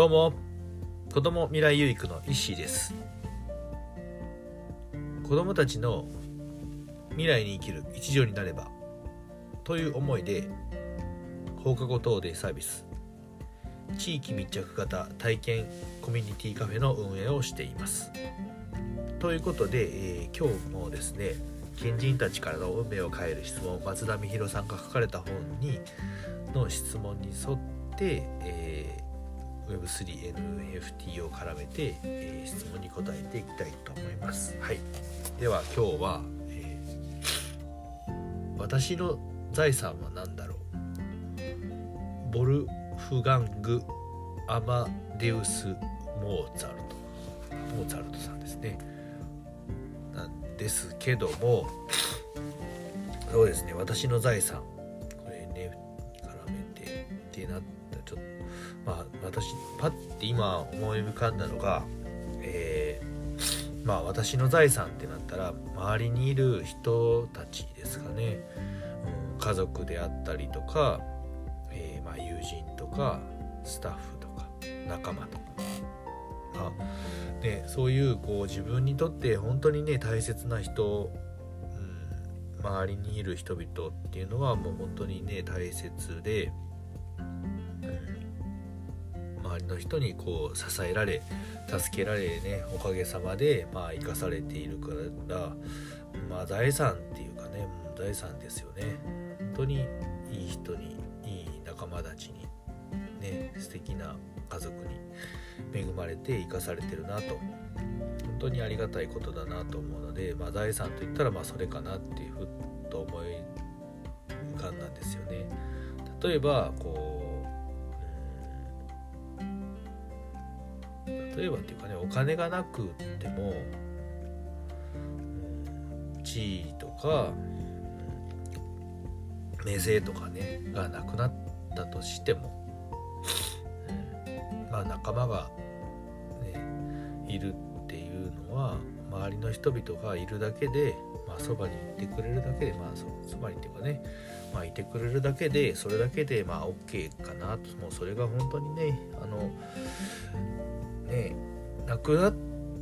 どうも、子ども未来有育の石井です。子どもたちの未来に生きる一助になればという思いで、放課後等デイサービス地域密着型体験コミュニティカフェの運営をしています。ということで、今日もですね、賢人たちからの運命を変える質問、松田美弘さんが書かれた本の質問に沿って、Web3 NFT を絡めて、質問に答えていきたいと思います。はい、では今日は、私の財産は何だろう、ボルフガング・アマデウス・モーツァルトさんですね。ですけども、そうですね、私の財産、これね、絡めてってなったらちょっと、私パッて今思い浮かんだのが、私の財産ってなったら、周りにいる人たちですかね、家族であったりとか、友人とかスタッフとか仲間とか、そういう自分にとって本当にね、大切な人、周りにいる人々っていうのはもう本当にね、大切で、周りの人に支えられ助けられね、おかげさまで生かされているから、財産っていうかね、財産ですよね。本当にいい人に、いい仲間たちにね、素敵な家族に恵まれて生かされてるなと、本当にありがたいことだなと思うので、財産といったらそれかなっていうふうと思い浮かんだんですよね。例えばっていうかね、お金がなくても、地位とか名声とかねがなくなったとしても、仲間が、いるっていうのは、周りの人々がいるだけで、そばにいてくれるだけで、そばにっていうかね、いてくれるだけで、それだけでOK かなと。もうそれが本当にね、なくなっ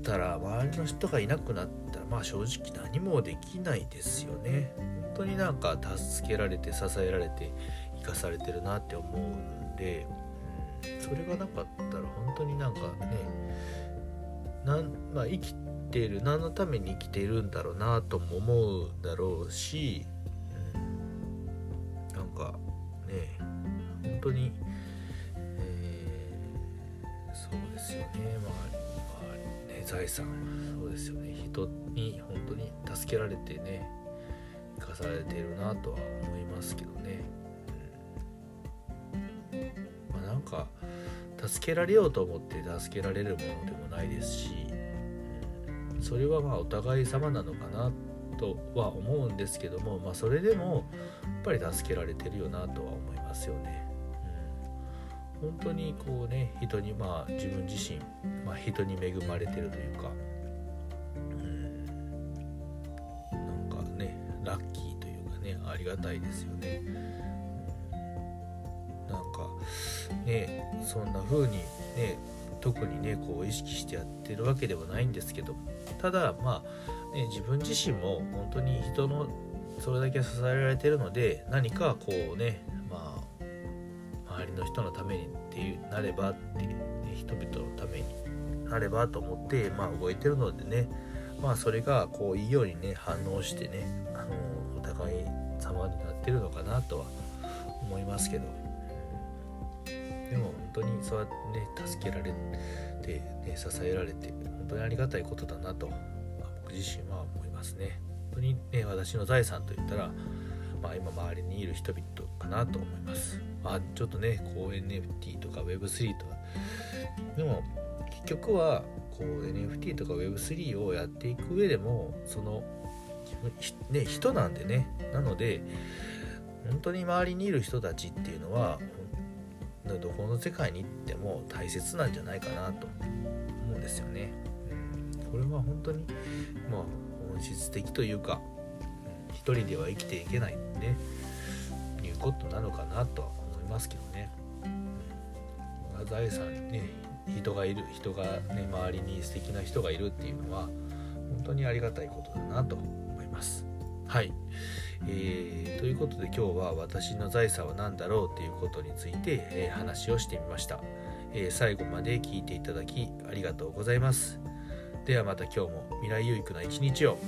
たら、周りの人がいなくなったら、正直何もできないですよね。本当に助けられて支えられて生かされてるなって思うんで、それがなかったら本当に生きている、何のために生きているんだろうなとも思うだろうし、本当に、そうですよね、周りね、財産、そうですよね、人に本当に助けられてね、生かされているなとは思いますけどね。助けられようと思って助けられるものでもないですし、それはお互い様なのかなとは思うんですけども、それでもやっぱり助けられてるよなとは思いますよね。本当に人に、自分自身、人に恵まれてるというか、ラッキーというかね、ありがたいですよね。そんな風にね、特にね、意識してやってるわけではないんですけど、ただ自分自身も本当に人のそれだけ支えられてるので、何か周りの人のためにってなればって、人々のためになればと思って動いてるのでね、それがいいようにね、反応してね、お互い様になってるのかなとは思いますけど。でも本当にそうやってね、助けられて、支えられて、本当にありがたいことだなと僕自身は思いますね。本当にね、私の財産といったら、今周りにいる人々かなと思います。ちょっとね、NFT とか Web3 とかでも、結局はNFT とか Web3 をやっていく上でも、その人なんでね、なので本当に周りにいる人たちっていうのは、どこの世界に行っても大切なんじゃないかなと思うんですよね。これは本当に本質的というか、一人では生きていけないね、いうことなのかなとは思いますけどね。財産ね、人がいる、人がね、周りに素敵な人がいるっていうのは本当にありがたいことだなと思います。はい、ということで今日は私の財産は何だろうということについて、話をしてみました。最後まで聞いていただきありがとうございます。ではまた今日も未来有益な一日を。